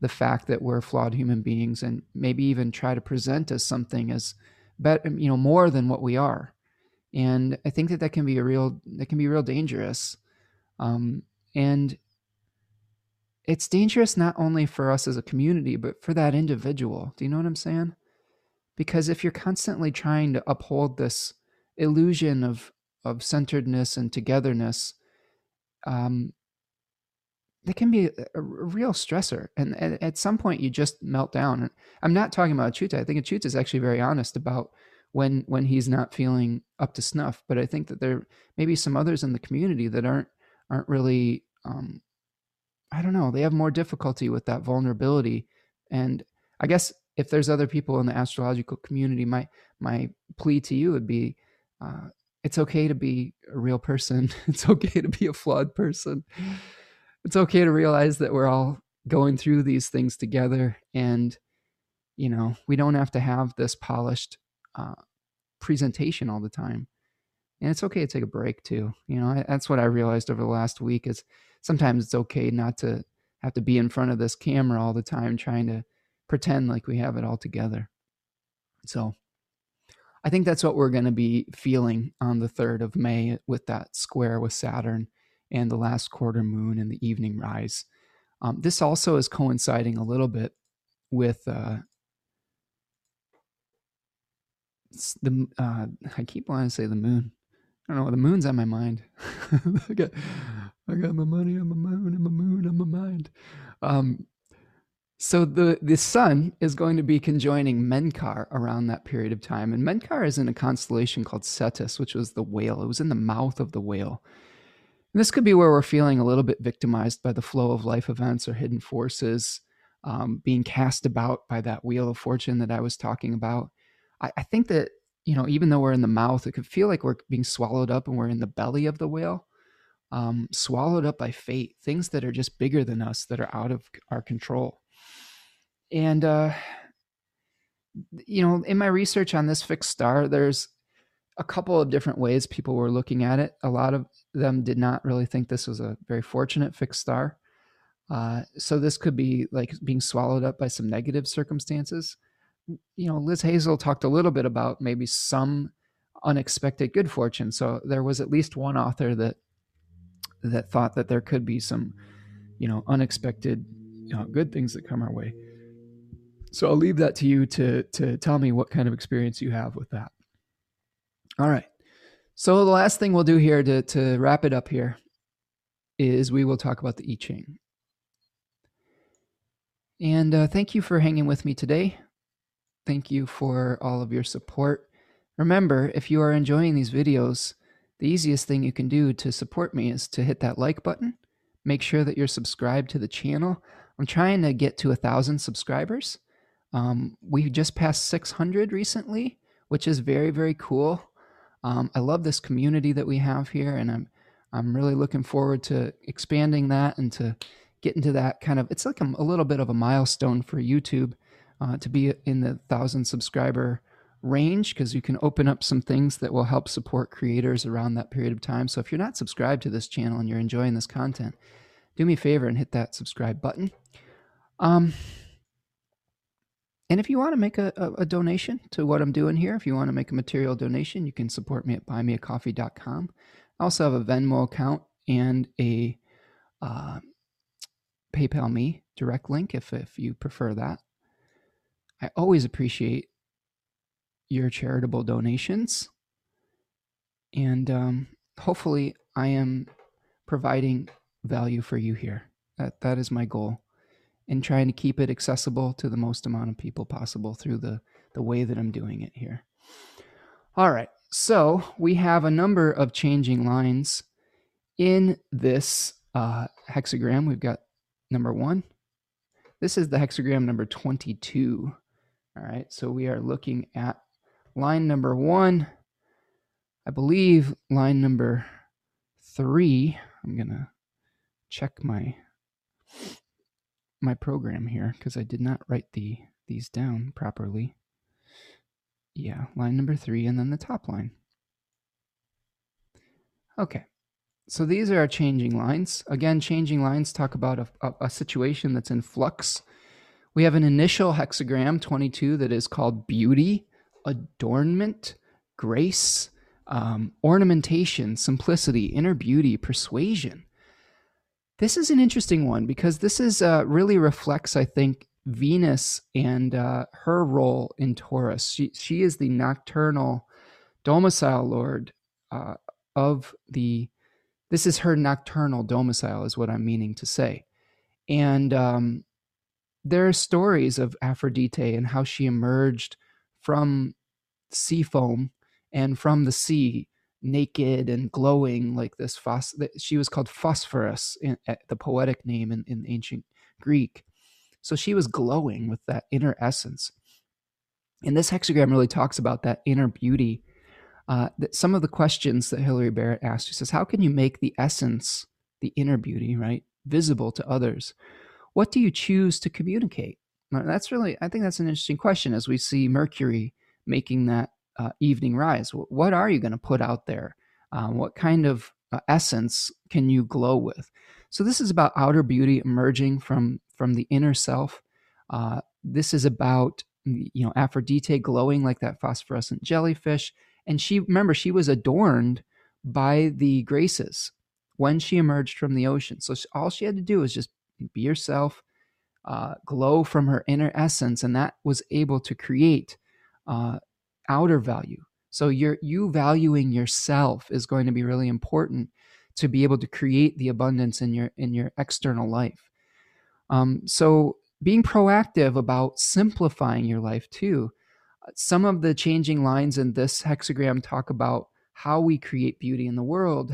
the fact that we're flawed human beings and maybe even try to present us something as better, more than what we are. And I think that can be real dangerous. And it's dangerous not only for us as a community, but for that individual. Do you know what I'm saying? Because if you're constantly trying to uphold this illusion of centeredness and togetherness, that can be a real stressor. And at some point you just melt down. And I'm not talking about Achuta. I think Achuta is actually very honest about when he's not feeling up to snuff. But I think that there may be some others in the community that aren't really, I don't know, they have more difficulty with that vulnerability. And I guess if there's other people in the astrological community, my plea to you would be, it's okay to be a real person. It's okay to be a flawed person. It's okay to realize that we're all going through these things together, and we don't have to have this polished presentation all the time. And it's okay to take a break too. You know, that's what I realized over the last week is sometimes it's okay not to have to be in front of this camera all the time trying to pretend like we have it all together. So I think that's what we're going to be feeling on the 3rd of May with that square with Saturn and the last quarter moon and the evening rise. This also is coinciding a little bit with I keep wanting to say the moon. I don't know, the moon's on my mind. I got my money on my moon, and my moon on my mind. So the sun is going to be conjoining Menkar around that period of time. And Menkar is in a constellation called Cetus, which was the whale. It was in the mouth of the whale. And this could be where we're feeling a little bit victimized by the flow of life events or hidden forces, being cast about by that wheel of fortune that I was talking about. I think that, you know, even though we're in the mouth, it could feel like we're being swallowed up and we're in the belly of the whale, swallowed up by fate, things that are just bigger than us, that are out of our control. And, you know, in my research on this fixed star, there's a couple of different ways people were looking at it. A lot of them did not really think this was a very fortunate fixed star. So this could be like being swallowed up by some negative circumstances. You know, Liz Hazel talked a little bit about maybe some unexpected good fortune. So there was at least one author that thought that there could be some, you know, unexpected good things that come our way. So I'll leave that to you to tell me what kind of experience you have with that. All right. So the last thing we'll do here to wrap it up here is we will talk about the I Ching. And thank you for hanging with me today. Thank you for all of your support. Remember, if you are enjoying these videos, the easiest thing you can do to support me is to hit that like button. Make sure that you're subscribed to the channel. I'm trying to get to 1,000 subscribers. We just passed 600 recently, which is very, very cool. I love this community that we have here, and I'm really looking forward to expanding that and to get into that kind of, it's like a little bit of a milestone for YouTube. To be in the 1,000 subscriber range, because you can open up some things that will help support creators around that period of time. So if you're not subscribed to this channel and you're enjoying this content, do me a favor and hit that subscribe button. And if you want to make a donation to what I'm doing here, if you want to make a material donation, you can support me at buymeacoffee.com. I also have a Venmo account and a PayPal Me direct link if you prefer that. I always appreciate your charitable donations, and hopefully I am providing value for you here. That is my goal, and trying to keep it accessible to the most amount of people possible through the way that I'm doing it here. All right, so we have a number of changing lines in this hexagram. We've got number 1. This is the hexagram number 22. All right, so we are looking at line number 1. I believe line number 3. I'm going to check my program here because I did not write these down properly. Yeah, line number 3 and then the top line. Okay, so these are our changing lines. Again, changing lines talk about a situation that's in flux. We have an initial hexagram, 22, that is called beauty, adornment, grace, ornamentation, simplicity, inner beauty, persuasion. This is an interesting one because this is really reflects, I think, Venus and her role in Taurus. She is the nocturnal domicile lord of the... This is her nocturnal domicile is what I'm meaning to say. And... there are stories of Aphrodite and how she emerged from sea foam and from the sea naked and glowing like this. She was called Phosphorus, the poetic name in ancient Greek. So she was glowing with that inner essence. And this hexagram really talks about that inner beauty. That some of the questions that Hilary Barrett asked, she says, how can you make the essence, the inner beauty, right, visible to others? What do you choose to communicate? That's really, I think that's an interesting question as we see Mercury making that evening rise. What are you going to put out there? What kind of essence can you glow with? So this is about outer beauty emerging from the inner self. This is about, you know, Aphrodite glowing like that phosphorescent jellyfish. And she, remember, she was adorned by the graces when she emerged from the ocean. So all she had to do was just be herself, glow from her inner essence, and that was able to create outer value. So you valuing yourself is going to be really important to be able to create the abundance in your external life. So being proactive about simplifying your life too. Some of the changing lines in this hexagram talk about how we create beauty in the world.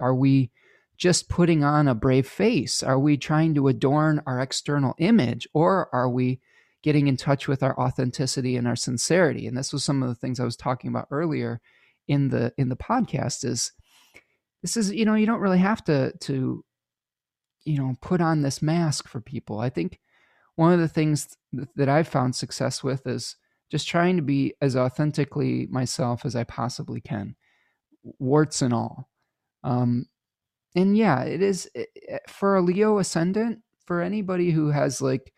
Are we just putting on a brave face? Are we trying to adorn our external image, or are we getting in touch with our authenticity and our sincerity? And this was some of the things I was talking about earlier in the podcast. Is this is, you know, you don't really have to you know, put on this mask for people. I think one of the things that I've found success with is just trying to be as authentically myself as I possibly can, warts and all. And yeah, it is for a Leo ascendant, for anybody who has like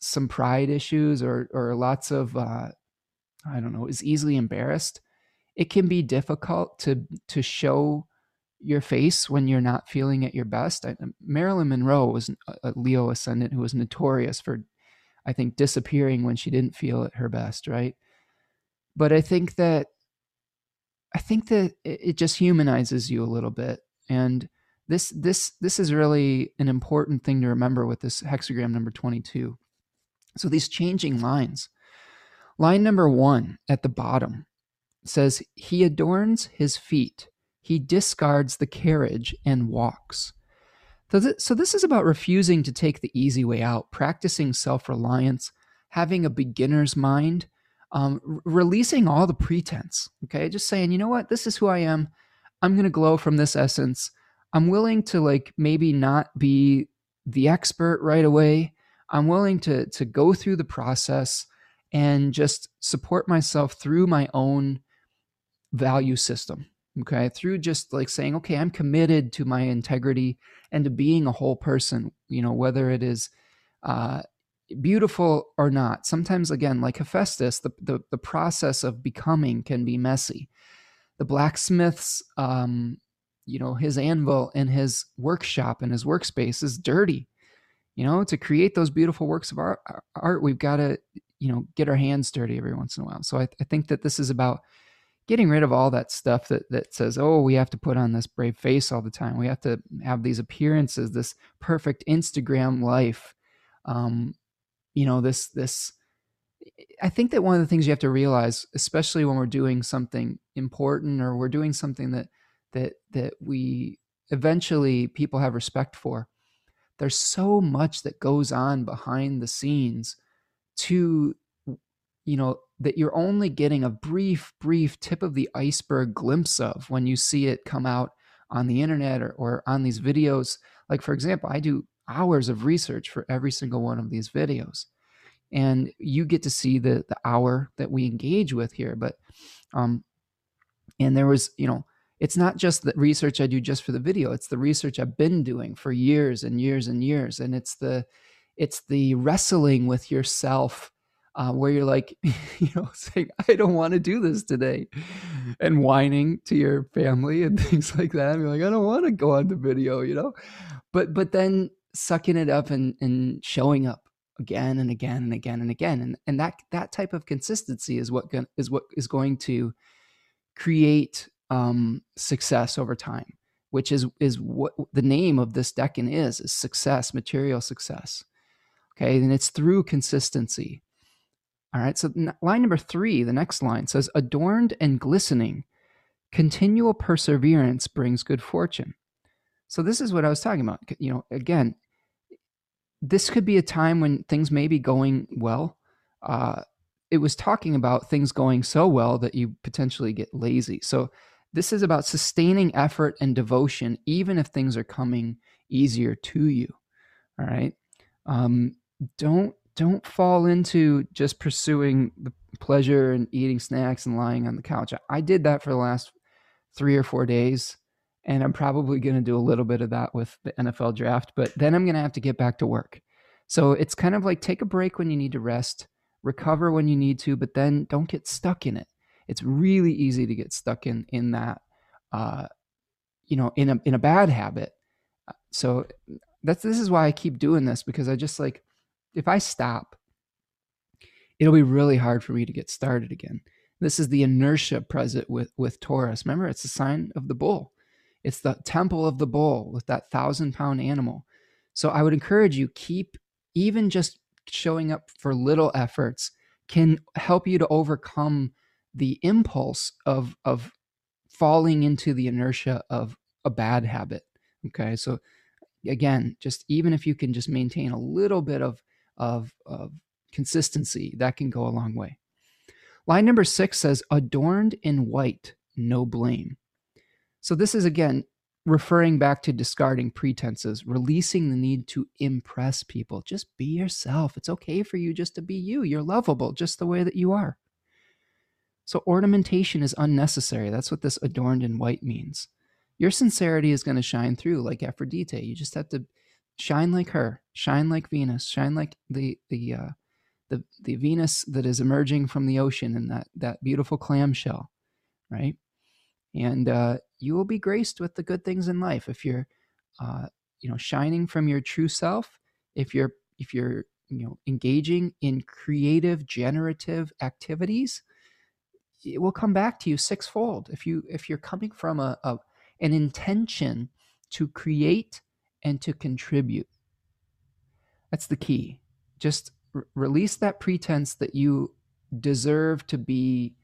some pride issues or lots of, I don't know, is easily embarrassed. It can be difficult to show your face when you're not feeling at your best. Marilyn Monroe was a Leo ascendant who was notorious for, I think, disappearing when she didn't feel at her best, right? But I think that it just humanizes you a little bit. And this is really an important thing to remember with this hexagram number 22. So these changing lines. Line number 1 at the bottom says, "He adorns his feet. He discards the carriage and walks." So this is about refusing to take the easy way out, practicing self-reliance, having a beginner's mind, releasing all the pretense, okay? Just saying, you know what? This is who I am. I'm going to glow from this essence. I'm willing to, like, maybe not be the expert right away. I'm willing to go through the process and just support myself through my own value system, okay? Through just like saying, okay, I'm committed to my integrity and to being a whole person, you know, whether it is beautiful or not. Sometimes, again, like Hephaestus, the process of becoming can be messy. The blacksmith's, you know, his anvil in his workshop and his workspace is dirty. You know, to create those beautiful works of art, we've got to, you know, get our hands dirty every once in a while. So I think that this is about getting rid of all that stuff that says, oh, we have to put on this brave face all the time. We have to have these appearances, this perfect Instagram life. You know, this. I think that one of the things you have to realize, especially when we're doing something important or we're doing something that we eventually people have respect for, there's so much that goes on behind the scenes to, you know, that you're only getting a brief tip of the iceberg glimpse of when you see it come out on the internet or on these videos. Like, for example, I do hours of research for every single one of these videos. And you get to see the hour that we engage with here. But, and there was, you know, it's not just the research I do just for the video. It's the research I've been doing for years and years and years. And it's the wrestling with yourself, where you're like, you know, saying, I don't want to do this today, and whining to your family and things like that. You're like, I don't want to go on the video, you know, but then sucking it up and showing up again and again and again and again. And that type of consistency is what is going to create success over time, which is what the name of this Deccan is success, material success. Okay. And it's through consistency. All right. So line number 3, the next line says, adorned and glistening, continual perseverance brings good fortune. So this is what I was talking about. You know, again, this could be a time when things may be going well. It was talking about things going so well that you potentially get lazy. So this is about sustaining effort and devotion, even if things are coming easier to you. All right. Don't fall into just pursuing the pleasure and eating snacks and lying on the couch. I did that for the last 3 or 4 days. And I'm probably going to do a little bit of that with the NFL draft, but then I'm going to have to get back to work. So it's kind of like take a break when you need to rest, recover when you need to, but then don't get stuck in it. It's really easy to get stuck in that, you know, in a bad habit. So this is why I keep doing this, because I just like, if I stop, it'll be really hard for me to get started again. This is the inertia present with Taurus. Remember, it's the sign of the bull. It's the temple of the bull with that 1,000-pound animal. So I would encourage you, keep even just showing up for little efforts can help you to overcome the impulse of falling into the inertia of a bad habit. Okay. So again, just even if you can just maintain a little bit of consistency, that can go a long way. Line number 6 says, adorned in white, no blame. So this is, again, referring back to discarding pretenses, releasing the need to impress people. Just be yourself. It's okay for you just to be you. You're lovable just the way that you are. So ornamentation is unnecessary. That's what this adorned in white means. Your sincerity is going to shine through like Aphrodite. You just have to shine like her, shine like Venus, shine like the Venus that is emerging from the ocean in that beautiful clamshell, right? And you will be graced with the good things in life if you're, you know, shining from your true self. If you're you know, engaging in creative, generative activities, it will come back to you sixfold. If you're coming from an intention to create and to contribute. That's the key. Just release that pretense that you deserve to be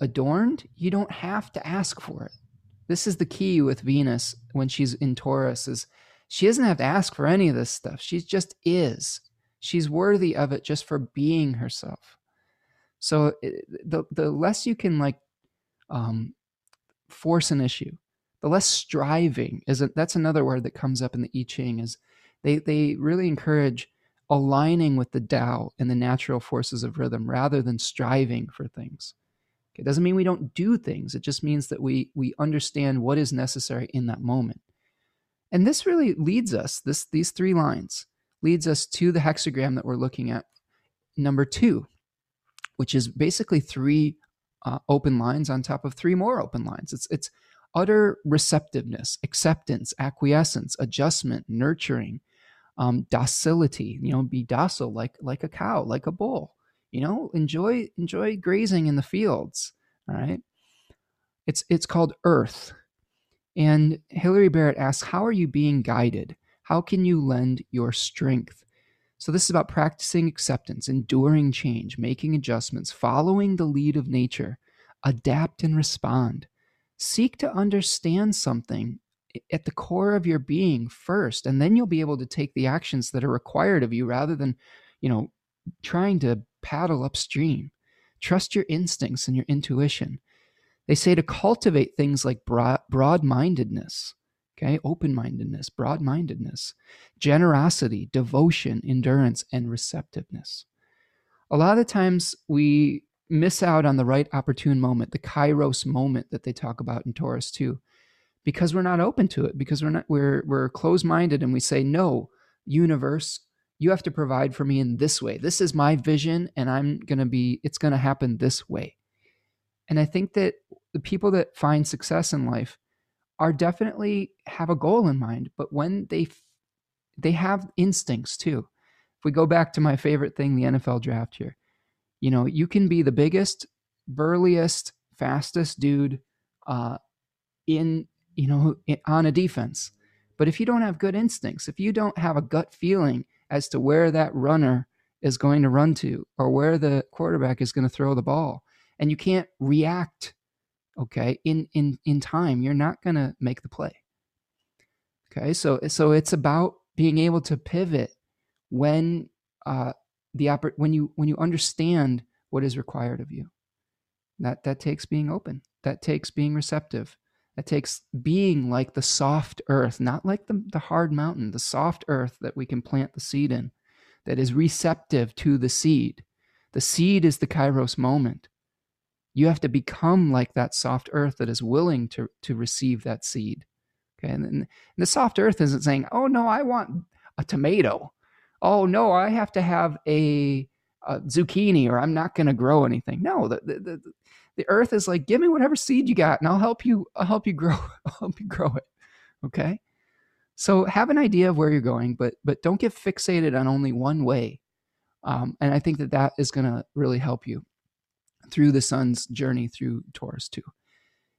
adorned. You don't have to ask for it. This is the key with Venus when she's in Taurus, is she doesn't have to ask for any of this stuff. She just is. She's worthy of it just for being herself. So the less you can like force an issue, the less striving isn't. That's another word that comes up in the I Ching, is they really encourage aligning with the Tao and the natural forces of rhythm rather than striving for things. Okay, it doesn't mean we don't do things. It just means that we understand what is necessary in that moment. And this really leads us, these three lines leads us to the hexagram that we're looking at, number 2, which is basically 3 open lines on top of 3 more open lines. It's utter receptiveness, acceptance, acquiescence, adjustment, nurturing, docility. You know, be docile like a cow, like a bull. You know, enjoy grazing in the fields. All right. It's called Earth. And Hilary Barrett asks, how are you being guided? How can you lend your strength? So this is about practicing acceptance, enduring change, making adjustments, following the lead of nature, adapt and respond. Seek to understand something at the core of your being first, and then you'll be able to take the actions that are required of you rather than, you know, trying to paddle upstream. Trust your instincts and your intuition. They say to cultivate things like broad-mindedness. Okay, open-mindedness, broad-mindedness, generosity, devotion, endurance, and receptiveness. A lot of times we miss out on the right opportune moment, the kairos moment that they talk about in Taurus too, because we're not open to it, because we're closed-minded, and we say, no, universe, you have to provide for me in this way. This is my vision, and it's gonna happen this way. And I think that the people that find success in life are definitely have a goal in mind, but when they have instincts too. If we go back to my favorite thing, the NFL draft here, you know, you can be the biggest, burliest, fastest dude on a defense. But if you don't have good instincts, if you don't have a gut feeling as to where that runner is going to run to or where the quarterback is going to throw the ball, and you can't react, okay, in time, you're not going to make the play. Okay, so it's about being able to pivot when you understand what is required of you. That takes being open. That takes being receptive. That takes being like the soft earth, not like the hard mountain, the soft earth that we can plant the seed in, that is receptive to the seed. The seed is the kairos moment. You have to become like that soft earth that is willing to receive that seed. Okay, and the soft earth isn't saying, oh, no, I want a tomato. Oh, no, I have to have a zucchini or I'm not going to grow anything. No, the earth is like, give me whatever seed you got and I'll help you grow it. Okay. So have an idea of where you're going, but don't get fixated on only one way. And I think that is going to really help you through the sun's journey through Taurus too.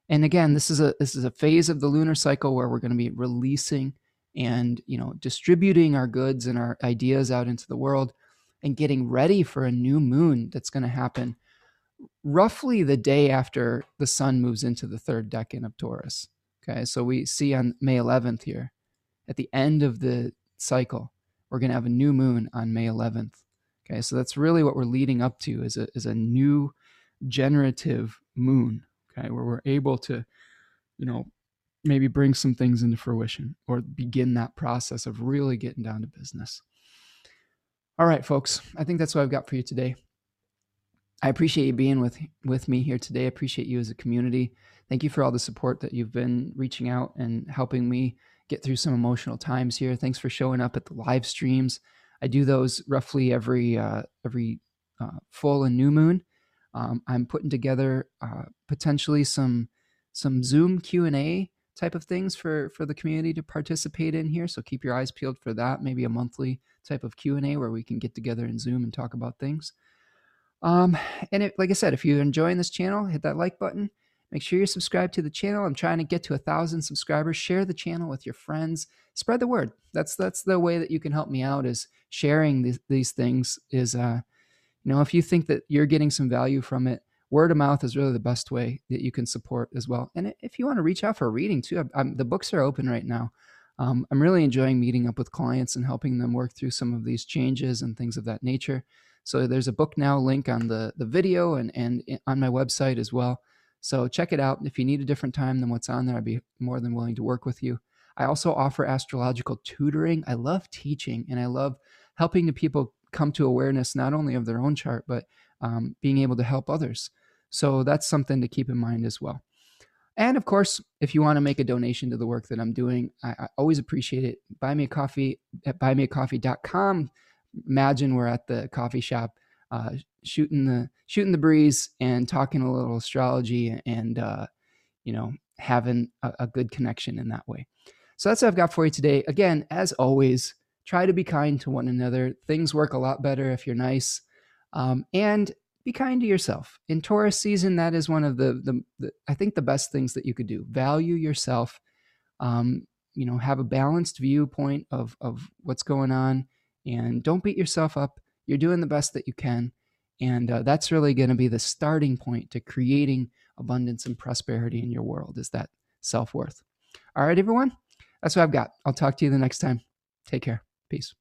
And again, this is a phase of the lunar cycle where we're going to be releasing and, you know, distributing our goods and our ideas out into the world and getting ready for a new moon that's going to happen roughly the day after the sun moves into the third decan of Taurus. Okay, so we see on May 11th here, at the end of the cycle, we're going to have a new moon on May 11th. Okay, so that's really what we're leading up to is a new generative moon, okay, where we're able to, you know, maybe bring some things into fruition or begin that process of really getting down to business. All right, folks, I think that's what I've got for you today. I appreciate you being with me here today. I appreciate you as a community. Thank you for all the support that you've been reaching out and helping me get through some emotional times here. Thanks for showing up at the live streams. I do those roughly every full and new moon. I'm putting together potentially some Zoom Q&A type of things for the community to participate in here. So keep your eyes peeled for that. Maybe a monthly type of Q&A where we can get together in Zoom and talk about things. Like I said, if you're enjoying this channel, hit that like button. Make sure you're subscribed to the channel. I'm trying to get to 1,000 subscribers. Share the channel with your friends. Spread the word. That's the way that you can help me out, is sharing these things. You know, if you think that you're getting some value from it, word of mouth is really the best way that you can support as well. And if you want to reach out for a reading too, the books are open right now. I'm really enjoying meeting up with clients and helping them work through some of these changes and things of that nature. So there's a book now link on the video and on my website as well. So check it out. If you need a different time than what's on there, I'd be more than willing to work with you. I also offer astrological tutoring. I love teaching and I love helping the people come to awareness, not only of their own chart, but being able to help others. So that's something to keep in mind as well. And of course, if you want to make a donation to the work that I'm doing, I always appreciate it. Buy me a coffee at buymeacoffee.com. Imagine we're at the coffee shop, shooting the breeze and talking a little astrology and, you know, having a good connection in that way. So that's what I've got for you today. Again, as always, try to be kind to one another. Things work a lot better if you're nice. And be kind to yourself. In Taurus season, that is one of the I think the best things that you could do. Value yourself. You know, have a balanced viewpoint of what's going on, and don't beat yourself up. You're doing the best that you can, and that's really going to be the starting point to creating abundance and prosperity in your world, is that self-worth. All right, everyone, that's what I've got. I'll talk to you the next time. Take care. Peace.